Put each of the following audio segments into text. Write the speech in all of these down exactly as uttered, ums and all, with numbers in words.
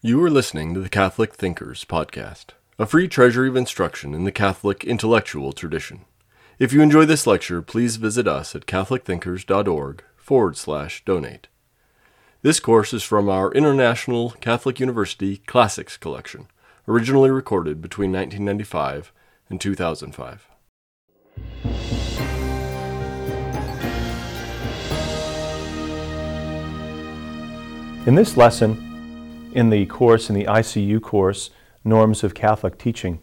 You are listening to the Catholic Thinkers Podcast, a free treasury of instruction in the Catholic intellectual tradition. If you enjoy this lecture, please visit us at catholicthinkers.org forward slash donate. This course is from our International Catholic University Classics Collection, originally recorded between nineteen ninety-five and two thousand five. In this lesson, in the course, in the I C U course, Norms of Catholic Teaching,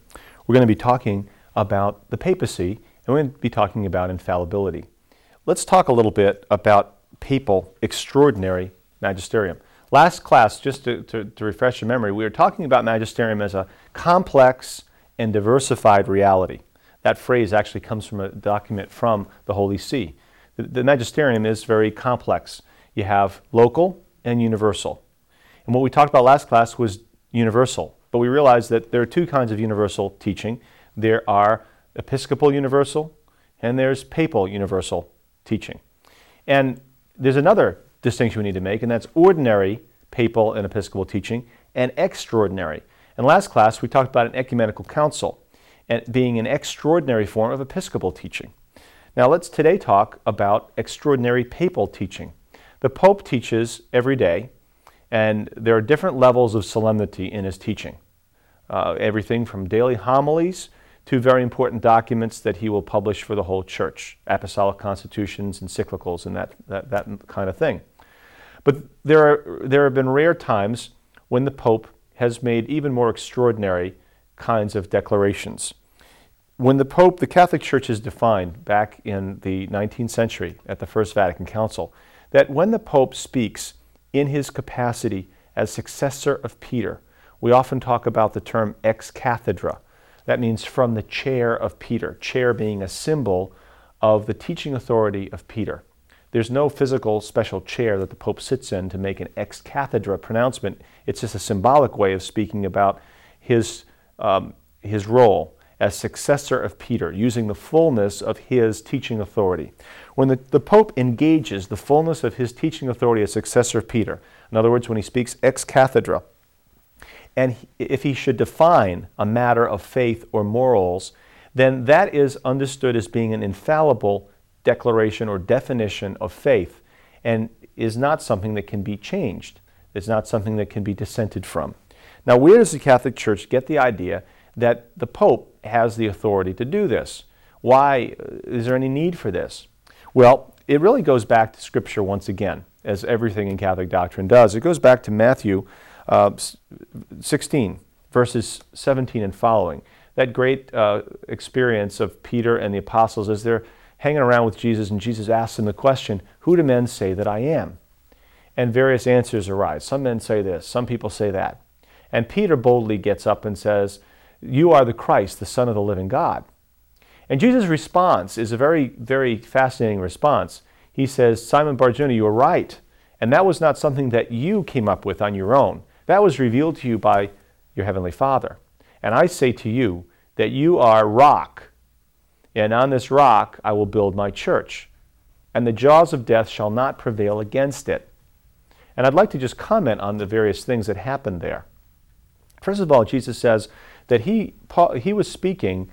we're going to be talking about the papacy, and we're going to be talking about infallibility. Let's talk a little bit about papal extraordinary magisterium. Last class, just to, to, to refresh your memory, we were talking about magisterium as a complex and diversified reality. That phrase actually comes from a document from the Holy See. The, the magisterium is very complex. You have local and universal. And what we talked about last class was universal, but we realized that there are two kinds of universal teaching. There are episcopal universal, and there's papal universal teaching. And there's another distinction we need to make, and that's ordinary papal and episcopal teaching and extraordinary. And last class, we talked about an ecumenical council and being an extraordinary form of episcopal teaching. Now let's today talk about extraordinary papal teaching. The Pope teaches every day, and there are different levels of solemnity in his teaching. Uh, everything from daily homilies to very important documents that he will publish for the whole church, apostolic constitutions, encyclicals, and that, that, that kind of thing. But there are, there have been rare times when the Pope has made even more extraordinary kinds of declarations. When the Pope, the Catholic Church is defined back in the nineteenth century at the First Vatican Council, that when the Pope speaks in his capacity as successor of Peter. We often talk about the term ex cathedra. That means from the chair of Peter, chair being a symbol of the teaching authority of Peter. There's no physical special chair that the Pope sits in to make an ex cathedra pronouncement. It's just a symbolic way of speaking about his, um, his role as successor of Peter, using the fullness of his teaching authority. When the, the Pope engages the fullness of his teaching authority as successor of Peter, in other words, when he speaks ex cathedra, and he, if he should define a matter of faith or morals, then that is understood as being an infallible declaration or definition of faith, and is not something that can be changed. It's not something that can be dissented from. Now, where does the Catholic Church get the idea that the Pope has the authority to do this? Why is there any need for this? Well, it really goes back to Scripture once again, as everything in Catholic doctrine does. It goes back to Matthew uh, sixteen, verses seventeen and following. That great uh, experience of Peter and the apostles as they're hanging around with Jesus, and Jesus asks them the question, "Who do men say that I am?" And various answers arise. Some men say this, some people say that. And Peter boldly gets up and says, "You are the Christ, the Son of the living God." And Jesus' response is a very, very fascinating response. He says, "Simon Barjona, you are right. And that was not something that you came up with on your own. That was revealed to you by your Heavenly Father. And I say to you that you are rock. And on this rock I will build my church. And the jaws of death shall not prevail against it." And I'd like to just comment on the various things that happened there. First of all, Jesus says that he, Paul, he was speaking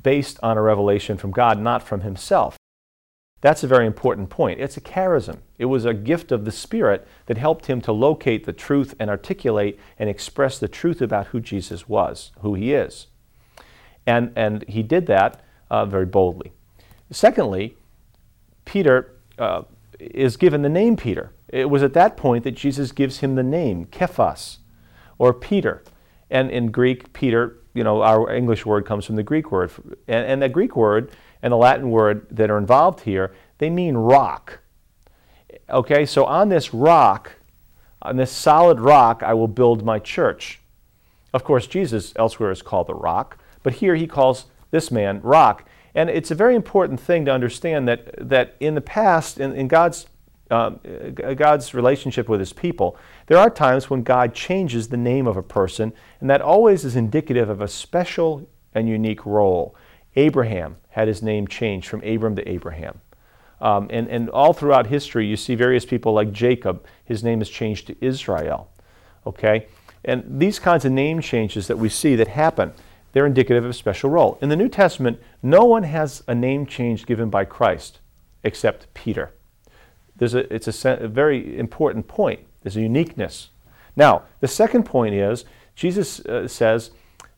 based on a revelation from God, not from himself. That's a very important point. It's a charism. It was a gift of the Spirit that helped him to locate the truth and articulate and express the truth about who Jesus was, who he is. And, and he did that uh, very boldly. Secondly, Peter uh, is given the name Peter. It was at that point that Jesus gives him the name Kephas, or Peter. And in Greek, Peter, you know, our English word comes from the Greek word. And, and the Greek word and the Latin word that are involved here, they mean rock. Okay, so on this rock, on this solid rock, I will build my church. Of course, Jesus elsewhere is called the rock, but here he calls this man rock. And it's a very important thing to understand that, that in the past, in, in God's Um, God's relationship with his people, there are times when God changes the name of a person, and that always is indicative of a special and unique role. Abraham had his name changed from Abram to Abraham. Um, and, and all throughout history, you see various people like Jacob, his name is changed to Israel. Okay? And these kinds of name changes that we see that happen, they're indicative of a special role. In the New Testament, no one has a name change given by Christ except Peter. There's a, it's a, a very important point. There's a uniqueness. Now, the second point is, Jesus uh, says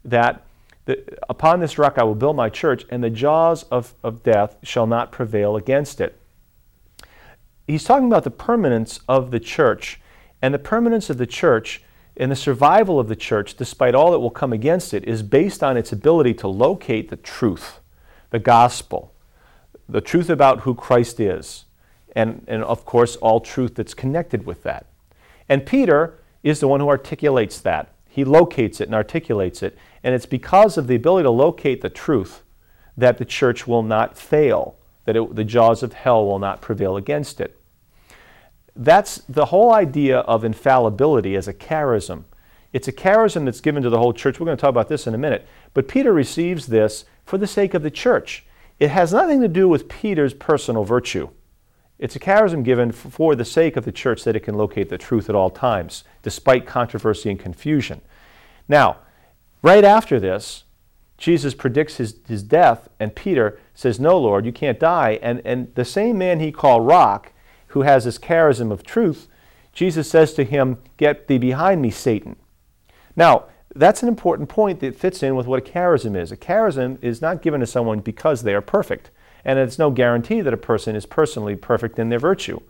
that the, upon this rock I will build my church, and the jaws of, of death shall not prevail against it. He's talking about the permanence of the church, and the permanence of the church and the survival of the church, despite all that will come against it, is based on its ability to locate the truth, the gospel, the truth about who Christ is, and, and of course, all truth that's connected with that. And Peter is the one who articulates that. He locates it and articulates it, and it's because of the ability to locate the truth that the church will not fail, that it, the jaws of hell will not prevail against it. That's the whole idea of infallibility as a charism. It's a charism that's given to the whole church. We're going to talk about this in a minute. But Peter receives this for the sake of the church. It has nothing to do with Peter's personal virtue. It's a charism given for the sake of the church that it can locate the truth at all times, despite controversy and confusion. Now, right after this, Jesus predicts his, his death, and Peter says, "No, Lord, you can't die." And, and the same man he called Rock, who has this charism of truth, Jesus says to him, "Get thee behind me, Satan." Now, that's an important point that fits in with what a charism is. A charism is not given to someone because they are perfect, and it's no guarantee that a person is personally perfect in their virtue.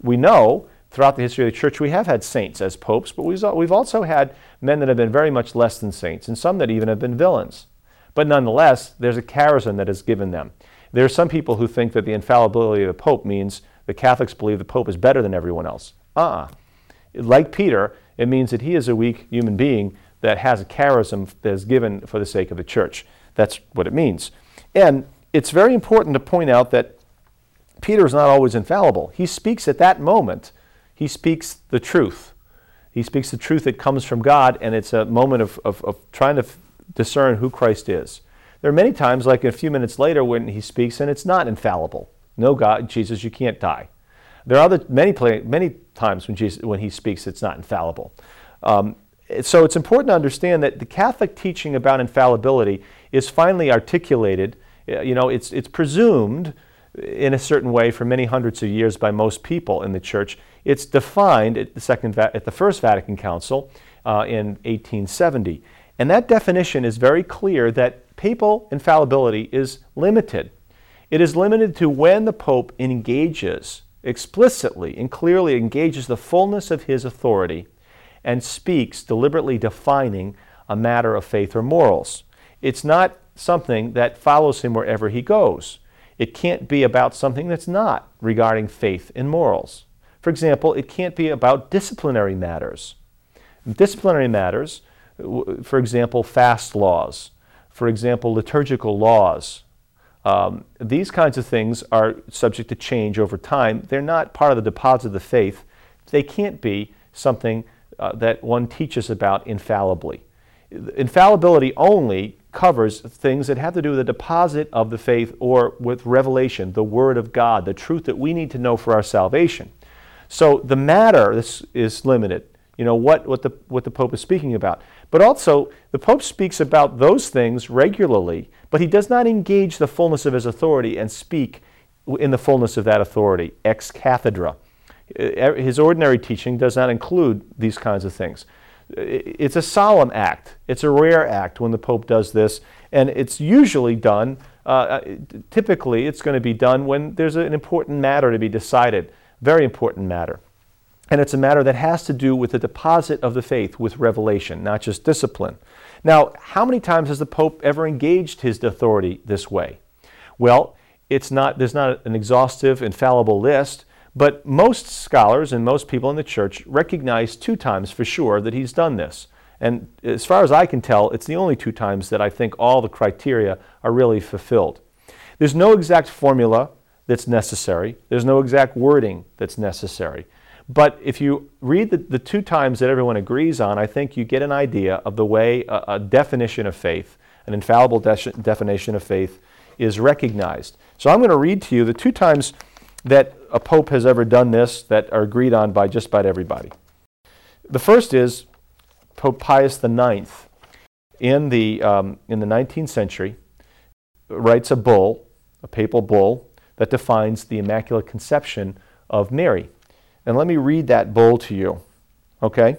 We know throughout the history of the church we have had saints as popes, but we've also had men that have been very much less than saints, and some that even have been villains. But nonetheless, there's a charism that is given them. There are some people who think that the infallibility of the pope means the Catholics believe the Pope is better than everyone else. Uh-uh. Like Peter, it means that he is a weak human being that has a charism that is given for the sake of the church. That's what it means. And it's very important to point out that Peter is not always infallible. He speaks at that moment. He speaks the truth. He speaks the truth that comes from God, and it's a moment of, of, of trying to f- discern who Christ is. There are many times, like a few minutes later, when he speaks and it's not infallible. No, God, Jesus, you can't die. There are other many many times when Jesus, when he speaks, it's not infallible. Um, so it's important to understand that the Catholic teaching about infallibility is finally articulated. You know, it's it's presumed in a certain way for many hundreds of years by most people in the Church. It's defined at the second at the First Vatican Council uh, in eighteen seventy, and that definition is very clear that papal infallibility is limited. It is limited to when the Pope engages explicitly and clearly engages the fullness of his authority and speaks, deliberately defining a matter of faith or morals. It's not something that follows him wherever he goes. It can't be about something that's not regarding faith and morals. For example, it can't be about disciplinary matters. Disciplinary matters, for example, fast laws, for example, liturgical laws, Um, these kinds of things are subject to change over time. They're not part of the deposit of the faith. They can't be something uh, that one teaches about infallibly. Infallibility only covers things that have to do with the deposit of the faith or with revelation, the Word of God, the truth that we need to know for our salvation. So the matter is, is limited, you know, what, what, the, what the Pope is speaking about. But also, the Pope speaks about those things regularly, but he does not engage the fullness of his authority and speak in the fullness of that authority, ex cathedra. His ordinary teaching does not include these kinds of things. It's a solemn act. It's a rare act when the Pope does this, and it's usually done, uh, typically it's going to be done when there's an important matter to be decided, very important matter. And it's a matter that has to do with the deposit of the faith, with revelation, not just discipline. Now, how many times has the Pope ever engaged his authority this way? Well, it's not, there's not an exhaustive, infallible list, but most scholars and most people in the Church recognize two times for sure that he's done this. And as far as I can tell, it's the only two times that I think all the criteria are really fulfilled. There's no exact formula that's necessary. There's no exact wording that's necessary. But if you read the, the two times that everyone agrees on, I think you get an idea of the way a, a definition of faith, an infallible de- definition of faith, is recognized. So I'm going to read to you the two times that a pope has ever done this that are agreed on by just about everybody. The first is Pope Pius the ninth, in the um, in the nineteenth century, writes a bull, a papal bull, that defines the Immaculate Conception of Mary. And let me read that bull to you, okay?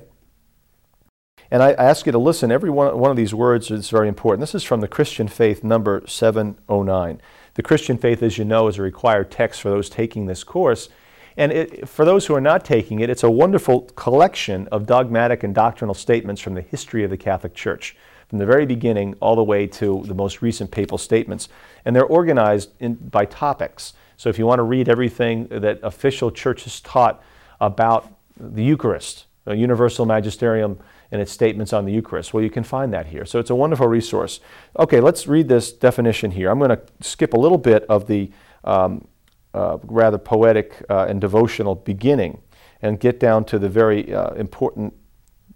And I, I ask you to listen. Every one, one of these words is very important. This is from The Christian Faith, number seven oh nine. The Christian Faith, as you know, is a required text for those taking this course. And it, for those who are not taking it, it's a wonderful collection of dogmatic and doctrinal statements from the history of the Catholic Church, from the very beginning all the way to the most recent papal statements. And they're organized in, by topics. So if you want to read everything that official churches taught about the Eucharist, the Universal Magisterium and its statements on the Eucharist, well, you can find that here. So it's a wonderful resource. Okay, let's read this definition here. I'm going to skip a little bit of the um, Uh, rather poetic uh, and devotional beginning and get down to the very uh, important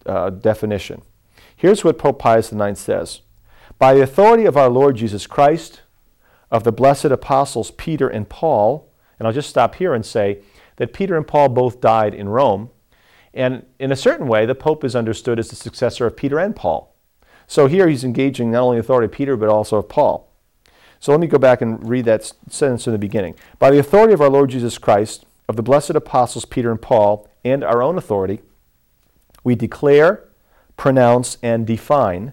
uh, definition. Here's what Pope Pius the ninth says. By the authority of our Lord Jesus Christ, of the blessed apostles Peter and Paul, and I'll just stop here and say that Peter and Paul both died in Rome, and in a certain way the Pope is understood as the successor of Peter and Paul. So here he's engaging not only the authority of Peter but also of Paul. So let me go back and read that sentence in the beginning. By the authority of our Lord Jesus Christ, of the blessed apostles Peter and Paul, and our own authority, we declare, pronounce, and define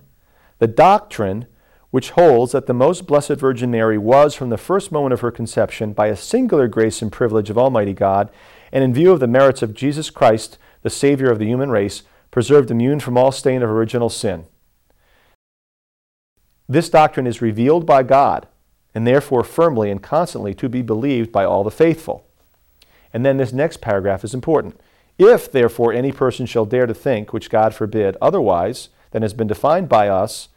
the doctrine which holds that the most blessed Virgin Mary was from the first moment of her conception, by a singular grace and privilege of Almighty God, and in view of the merits of Jesus Christ, the Savior of the human race, preserved immune from all stain of original sin. This doctrine is revealed by God, and therefore firmly and constantly to be believed by all the faithful. And then this next paragraph is important. If, therefore, any person shall dare to think, which God forbid, otherwise than has been defined by us,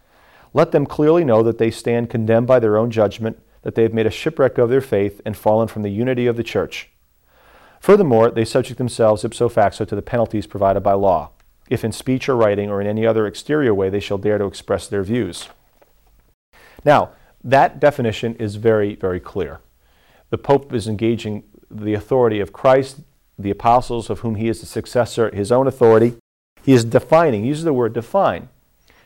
let them clearly know that they stand condemned by their own judgment, that they have made a shipwreck of their faith and fallen from the unity of the Church. Furthermore, they subject themselves ipso facto to the penalties provided by law, if in speech or writing or in any other exterior way they shall dare to express their views. Now, that definition is very, very clear. The Pope is engaging the authority of Christ, the apostles of whom he is the successor, his own authority. He is defining, he uses the word define.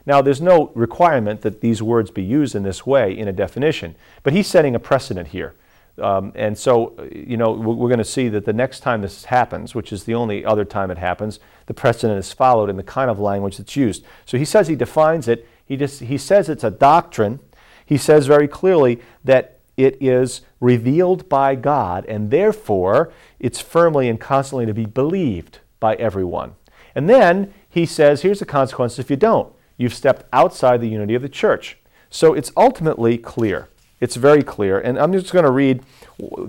Now, there's no requirement that these words be used in this way in a definition, but he's setting a precedent here. Um, and so, you know, we're going to see that the next time this happens, which is the only other time it happens, the precedent is followed in the kind of language that's used. So he says he defines it, he, just, he says it's a doctrine. He says very clearly that it is revealed by God, and therefore it's firmly and constantly to be believed by everyone. And then he says, here's the consequence if you don't. You've stepped outside the unity of the Church. So it's ultimately clear. It's very clear. And I'm just going to read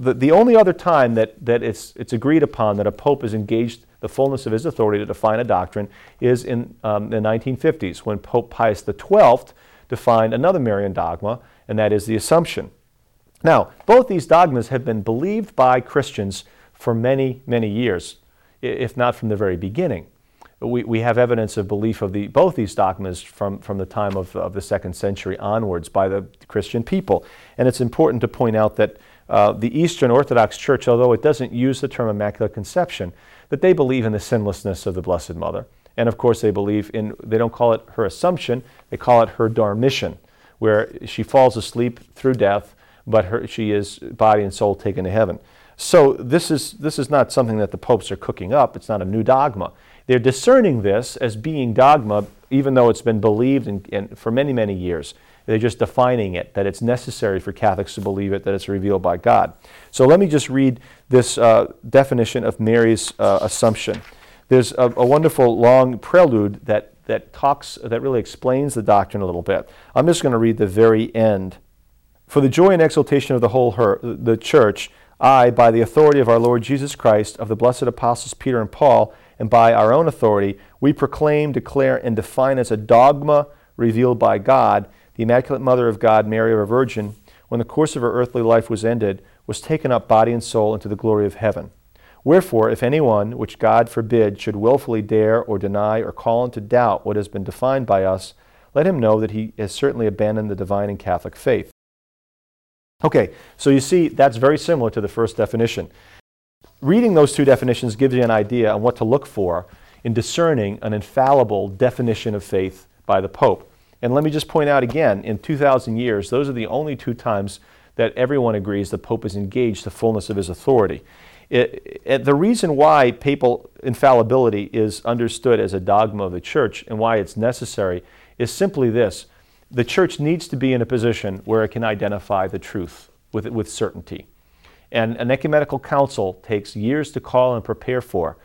the, the only other time that, that it's, it's agreed upon that a Pope has engaged the fullness of his authority to define a doctrine is in um, the nineteen fifties, when Pope Pius the twelfth defined another Marian dogma, and that is the Assumption. Now, both these dogmas have been believed by Christians for many, many years, if not from the very beginning. We, we have evidence of belief of the, both these dogmas from, from the time of, of the second century onwards by the Christian people. And it's important to point out that uh, the Eastern Orthodox Church, although it doesn't use the term Immaculate Conception, that they believe in the sinlessness of the Blessed Mother. And of course they believe in, they don't call it her Assumption, they call it her Dormition, where she falls asleep through death, but her, she is body and soul taken to heaven. So this is, this is not something that the popes are cooking up, it's not a new dogma. They're discerning this as being dogma, even though it's been believed in, in, for many, many years. They're just defining it, that it's necessary for Catholics to believe it, that it's revealed by God. So let me just read this uh, definition of Mary's uh, Assumption. There's a, a wonderful long prelude that, that talks, that really explains the doctrine a little bit. I'm just going to read the very end. For the joy and exultation of the whole her, the Church, I, by the authority of our Lord Jesus Christ, of the blessed apostles Peter and Paul, and by our own authority, we proclaim, declare, and define as a dogma revealed by God, the Immaculate Mother of God, Mary, our Virgin, when the course of her earthly life was ended, was taken up body and soul into the glory of heaven. Wherefore, if anyone, which God forbid, should willfully dare or deny or call into doubt what has been defined by us, let him know that he has certainly abandoned the divine and Catholic faith. Okay, so you see, that's very similar to the first definition. Reading those two definitions gives you an idea on what to look for in discerning an infallible definition of faith by the Pope. And let me just point out again, in two thousand years, those are the only two times that everyone agrees the Pope is engaged the fullness of his authority. It, it, the reason why papal infallibility is understood as a dogma of the Church and why it's necessary is simply this. The Church needs to be in a position where it can identify the truth with, with certainty. And an ecumenical council takes years to call and prepare for.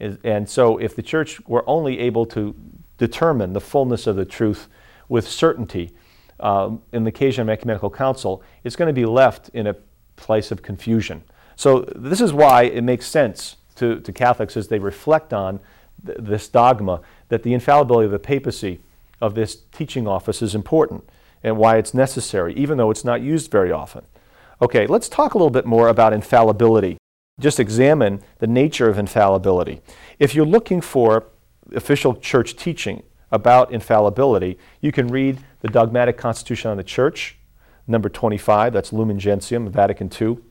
And so if the Church were only able to determine the fullness of the truth with certainty um, in the occasion of an ecumenical council, it's going to be left in a place of confusion. So this is why it makes sense to, to Catholics as they reflect on th- this dogma that the infallibility of the papacy of this teaching office is important and why it's necessary, even though it's not used very often. Okay, let's talk a little bit more about infallibility. Just examine the nature of infallibility. If you're looking for official Church teaching about infallibility, you can read the Dogmatic Constitution on the Church, number twenty-five, that's Lumen Gentium, Vatican two.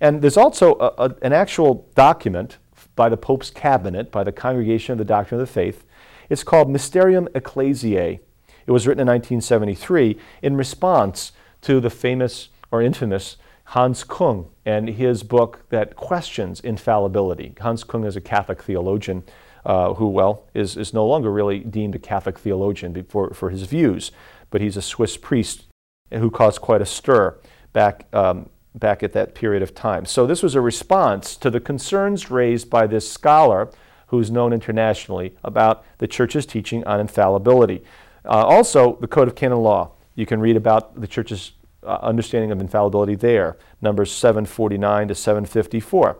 And there's also a, a, an actual document by the Pope's cabinet, by the Congregation of the Doctrine of the Faith. It's called Mysterium Ecclesiae. It was written in nineteen seventy-three in response to the famous or infamous Hans Küng and his book that questions infallibility. Hans Küng is a Catholic theologian uh, who, well, is, is no longer really deemed a Catholic theologian for, for his views, but he's a Swiss priest who caused quite a stir back, um, back at that period of time. So this was a response to the concerns raised by this scholar who's known internationally about the Church's teaching on infallibility. Uh, also, the Code of Canon Law. You can read about the Church's Uh, understanding of infallibility there, numbers seven forty-nine to seven fifty-four.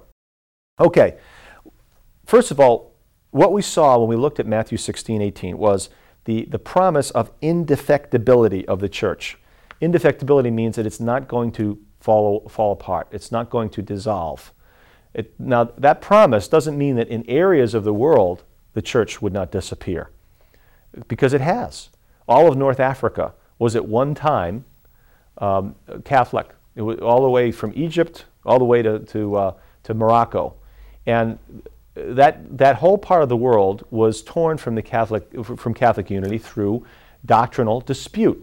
Okay, first of all, what we saw when we looked at Matthew sixteen eighteen was the, the promise of indefectibility of the Church. Indefectibility means that it's not going to fall, fall apart. It's not going to dissolve. It, now, that promise doesn't mean that in areas of the world the Church would not disappear, because it has. All of North Africa was at one time Um, Catholic, it was all the way from Egypt, all the way to to, uh, to Morocco, and that that whole part of the world was torn from the Catholic from Catholic unity through doctrinal dispute,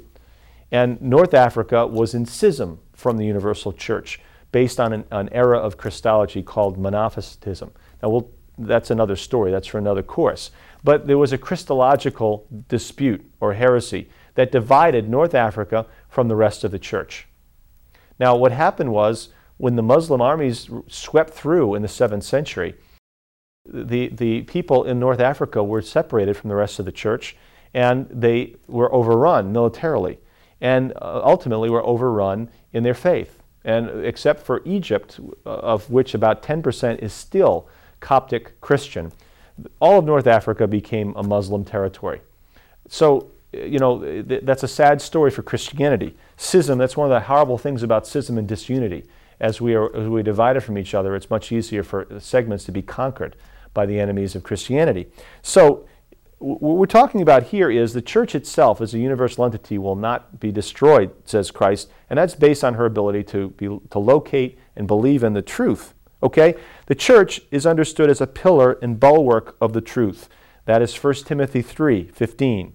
and North Africa was in schism from the Universal Church based on an, an era of Christology called Monophysitism. Now, we'll, that's another story. That's for another course. But there was a Christological dispute or heresy that divided North Africa from the rest of the Church. Now, what happened was, when the Muslim armies swept through in the seventh century, the, the people in North Africa were separated from the rest of the Church, and they were overrun militarily, and uh, ultimately were overrun in their faith. And except for Egypt, of which about ten percent is still Coptic Christian, all of North Africa became a Muslim territory. So, you know, that's a sad story for Christianity. Schism, that's one of the horrible things about schism and disunity. As we are as we divided from each other, it's much easier for segments to be conquered by the enemies of Christianity. So what we're talking about here is the Church itself as a universal entity will not be destroyed, says Christ, and that's based on her ability to be, to locate and believe in the truth. Okay? The Church is understood as a pillar and bulwark of the truth. That is First Timothy three fifteen.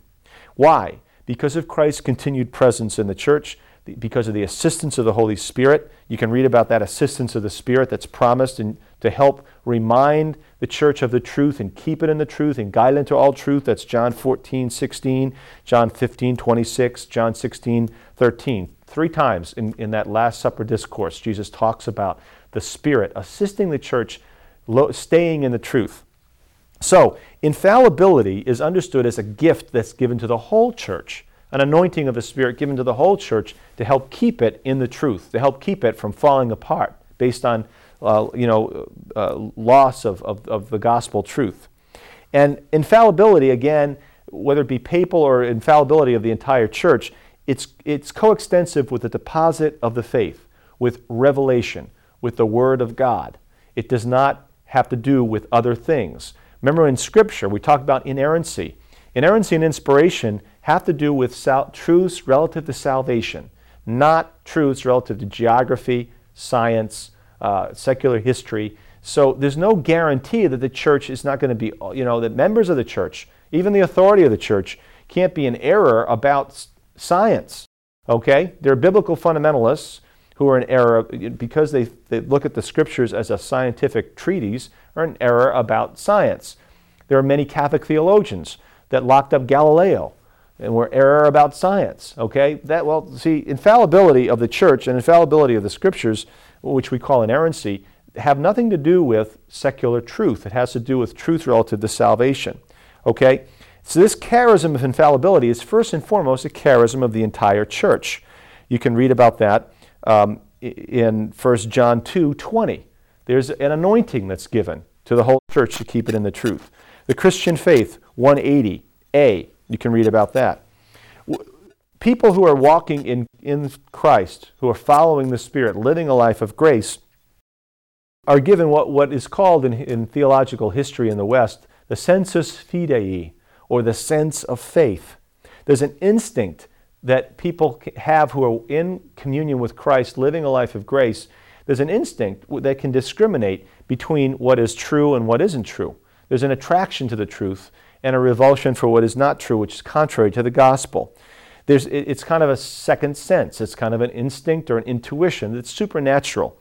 Why? Because of Christ's continued presence in the Church, because of the assistance of the Holy Spirit. You can read about that assistance of the Spirit that's promised in, to help remind the Church of the truth and keep it in the truth and guide into all truth. That's John fourteen sixteen, John fifteen twenty-six, John sixteen thirteen. Three times in, in that Last Supper discourse, Jesus talks about the Spirit assisting the Church, lo- staying in the truth. So, infallibility is understood as a gift that's given to the whole Church, an anointing of the Spirit given to the whole Church to help keep it in the truth, to help keep it from falling apart based on, uh, you know, uh, loss of, of, of the gospel truth. And infallibility, again, whether it be papal or infallibility of the entire Church, it's, it's coextensive with the deposit of the faith, with revelation, with the Word of God. It does not have to do with other things. Remember, in Scripture, we talked about inerrancy. Inerrancy and inspiration have to do with sal- truths relative to salvation, not truths relative to geography, science, uh, secular history, So there's no guarantee that the church is not going to be, you know, that members of the church, even the authority of the church, can't be in error about science, okay? There are biblical fundamentalists who are in error because they, they look at the scriptures as a scientific treatise, are in error about science. There are many Catholic theologians that locked up Galileo and were error about science, okay? That, well, see, infallibility of the church and infallibility of the scriptures, which we call inerrancy, have nothing to do with secular truth. It has to do with truth relative to salvation, okay? So this charism of infallibility is first and foremost a charism of the entire church. You can read about that um, in First John two twenty. There's an anointing that's given to the whole church to keep it in the truth. The Christian Faith one eighty A, you can read about that. People who are walking in, in Christ, who are following the Spirit, living a life of grace, are given what, what is called in, in theological history in the West, the sensus fidei, or the sense of faith. There's an instinct that people have who are in communion with Christ, living a life of grace. There's an instinct that can discriminate between what is true and what isn't true. There's an attraction to the truth and a revulsion for what is not true, which is contrary to the gospel. There's, it, it's kind of a second sense. It's kind of an instinct or an intuition that's supernatural.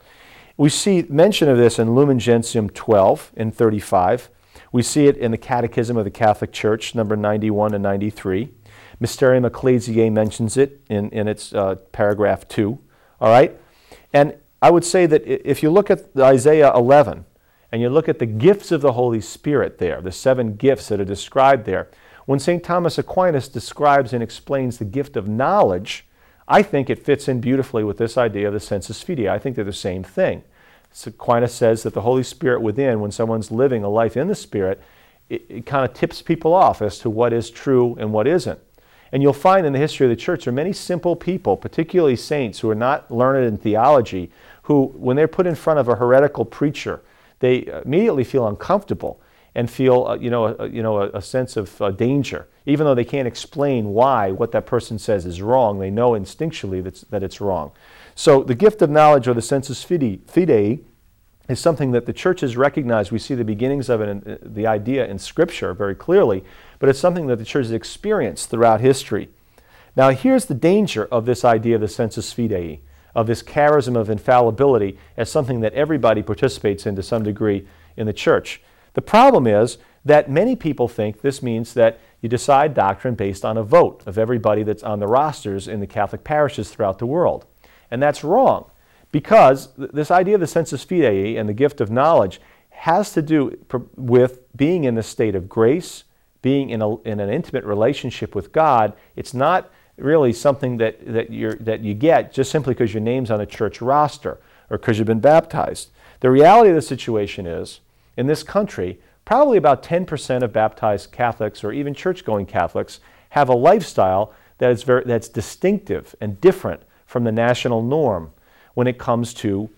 We see mention of this in Lumen Gentium twelve and thirty-five. We see it in the Catechism of the Catholic Church, number ninety-one and ninety-three. Mysterium Ecclesiae mentions it in, in its uh, paragraph two. All right? And I would say that if you look at Isaiah eleven, and you look at the gifts of the Holy Spirit there, the seven gifts that are described there, when Saint Thomas Aquinas describes and explains the gift of knowledge, I think it fits in beautifully with this idea of the sensus fidei. I think they're the same thing. So Aquinas says that the Holy Spirit within, when someone's living a life in the Spirit, it, it kind of tips people off as to what is true and what isn't. And you'll find in the history of the church there are many simple people, particularly saints who are not learned in theology, who, when they're put in front of a heretical preacher, they immediately feel uncomfortable and feel, uh, you know, a, you know, a, a sense of uh, danger. Even though they can't explain why what that person says is wrong, they know instinctually that's, that it's wrong. So the gift of knowledge, or the sensus fidei, is something that the church has recognized. We see the beginnings of it, in, the idea in Scripture very clearly, but it's something that the church has experienced throughout history. Now here's the danger of this idea of the sensus fidei, of this charism of infallibility as something that everybody participates in to some degree in the church. The problem is that many people think this means that you decide doctrine based on a vote of everybody that's on the rosters in the Catholic parishes throughout the world. And that's wrong, because th- this idea of the sensus fidei and the gift of knowledge has to do pr- with being in the state of grace, being in, a, in an intimate relationship with God. It's not really something that, that, you're, that you get just simply because your name's on a church roster or because you've been baptized. The reality of the situation is, in this country, probably about ten percent of baptized Catholics or even church-going Catholics have a lifestyle that is very, that's distinctive and different from the national norm when it comes to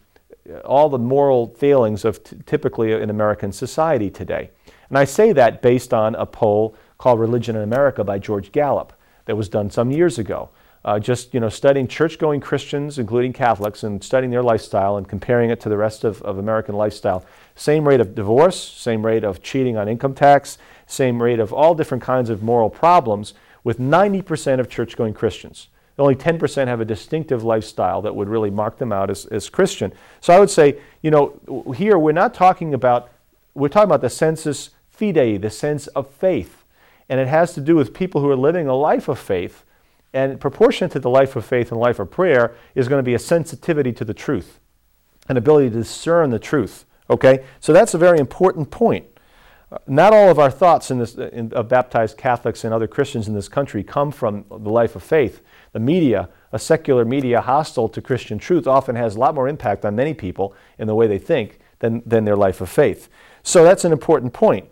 all the moral failings of t- typically in American society today. And I say that based on a poll called Religion in America by George Gallup that was done some years ago. Uh, just, you know, studying church-going Christians, including Catholics, and studying their lifestyle and comparing it to the rest of, of American lifestyle. Same rate of divorce, same rate of cheating on income tax, same rate of all different kinds of moral problems with ninety percent of church-going Christians. Only ten percent have a distinctive lifestyle that would really mark them out as, as Christian. So I would say, you know, here we're not talking about, we're talking about the sensus fidei, the sense of faith. And it has to do with people who are living a life of faith, and proportionate to the life of faith and life of prayer is going to be a sensitivity to the truth, an ability to discern the truth, okay? So that's a very important point. Uh, not all of our thoughts in this, in, of baptized Catholics and other Christians in this country come from the life of faith. The media, a secular media hostile to Christian truth, often has a lot more impact on many people in the way they think than, than their life of faith. So that's an important point.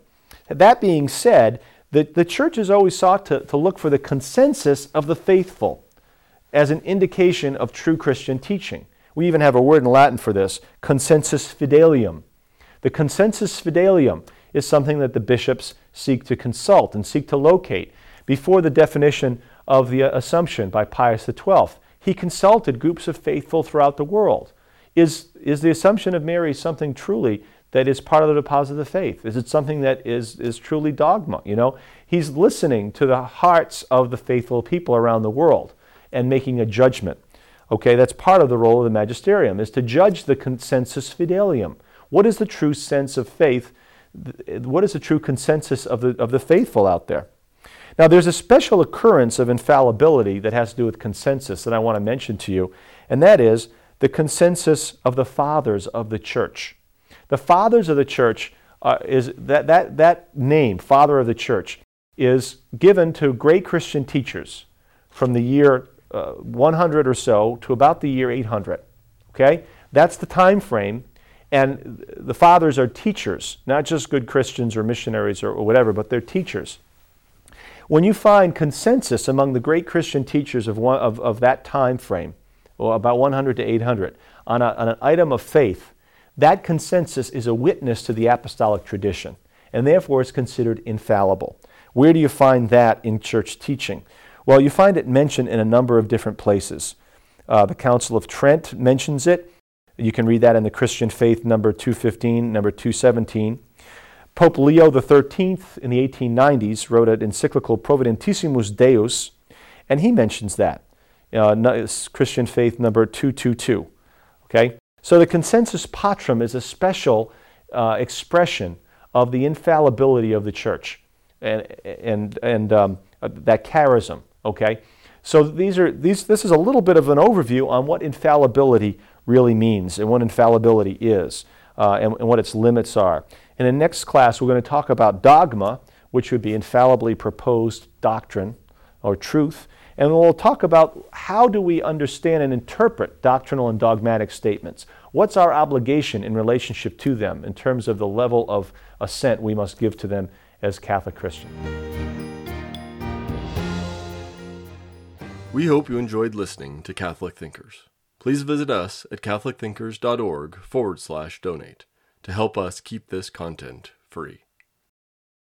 That being said, The, the church has always sought to, to look for the consensus of the faithful as an indication of true Christian teaching. We even have a word in Latin for this, consensus fidelium. The consensus fidelium is something that the bishops seek to consult and seek to locate. Before the definition of the Assumption by Pius the twelfth, he consulted groups of faithful throughout the world. Is, is the Assumption of Mary something truly that is part of the deposit of the faith? Is it something that is, is truly dogma? You know, he's listening to the hearts of the faithful people around the world and making a judgment. Okay, that's part of the role of the magisterium, is to judge the consensus fidelium. What is the true sense of faith? What is the true consensus of the, of the faithful out there? Now, there's a special occurrence of infallibility that has to do with consensus that I want to mention to you, and that is the consensus of the Fathers of the Church. The Fathers of the Church, uh, is that, that, that name, Father of the Church, is given to great Christian teachers from the year uh, one hundred or so to about the year eight hundred. Okay? That's the time frame, and the Fathers are teachers, not just good Christians or missionaries or, or whatever, but they're teachers. When you find consensus among the great Christian teachers of, one, of, of that time frame, or about one hundred to eight hundred, on, a, on an item of faith, that consensus is a witness to the apostolic tradition, and therefore it's considered infallible. Where do you find that in church teaching? Well, you find it mentioned in a number of different places. Uh, the Council of Trent mentions it. You can read that in The Christian Faith, number two fifteen, number two seventeen. Pope Leo the thirteenth in the eighteen nineties wrote an encyclical Providentissimus Deus, and he mentions that. Uh, Christian Faith number two twenty-two. Okay? So the consensus patrum is a special uh, expression of the infallibility of the church and and and um, that charism. Okay? So these are these. This is a little bit of an overview on what infallibility really means and what infallibility is uh, and, and what its limits are. In the next class, we're going to talk about dogma, which would be infallibly proposed doctrine or truth, and we'll talk about how do we understand and interpret doctrinal and dogmatic statements. What's our obligation in relationship to them in terms of the level of assent we must give to them as Catholic Christians? We hope you enjoyed listening to Catholic Thinkers. Please visit us at catholic thinkers dot org forward slash donate. to help us keep this content free.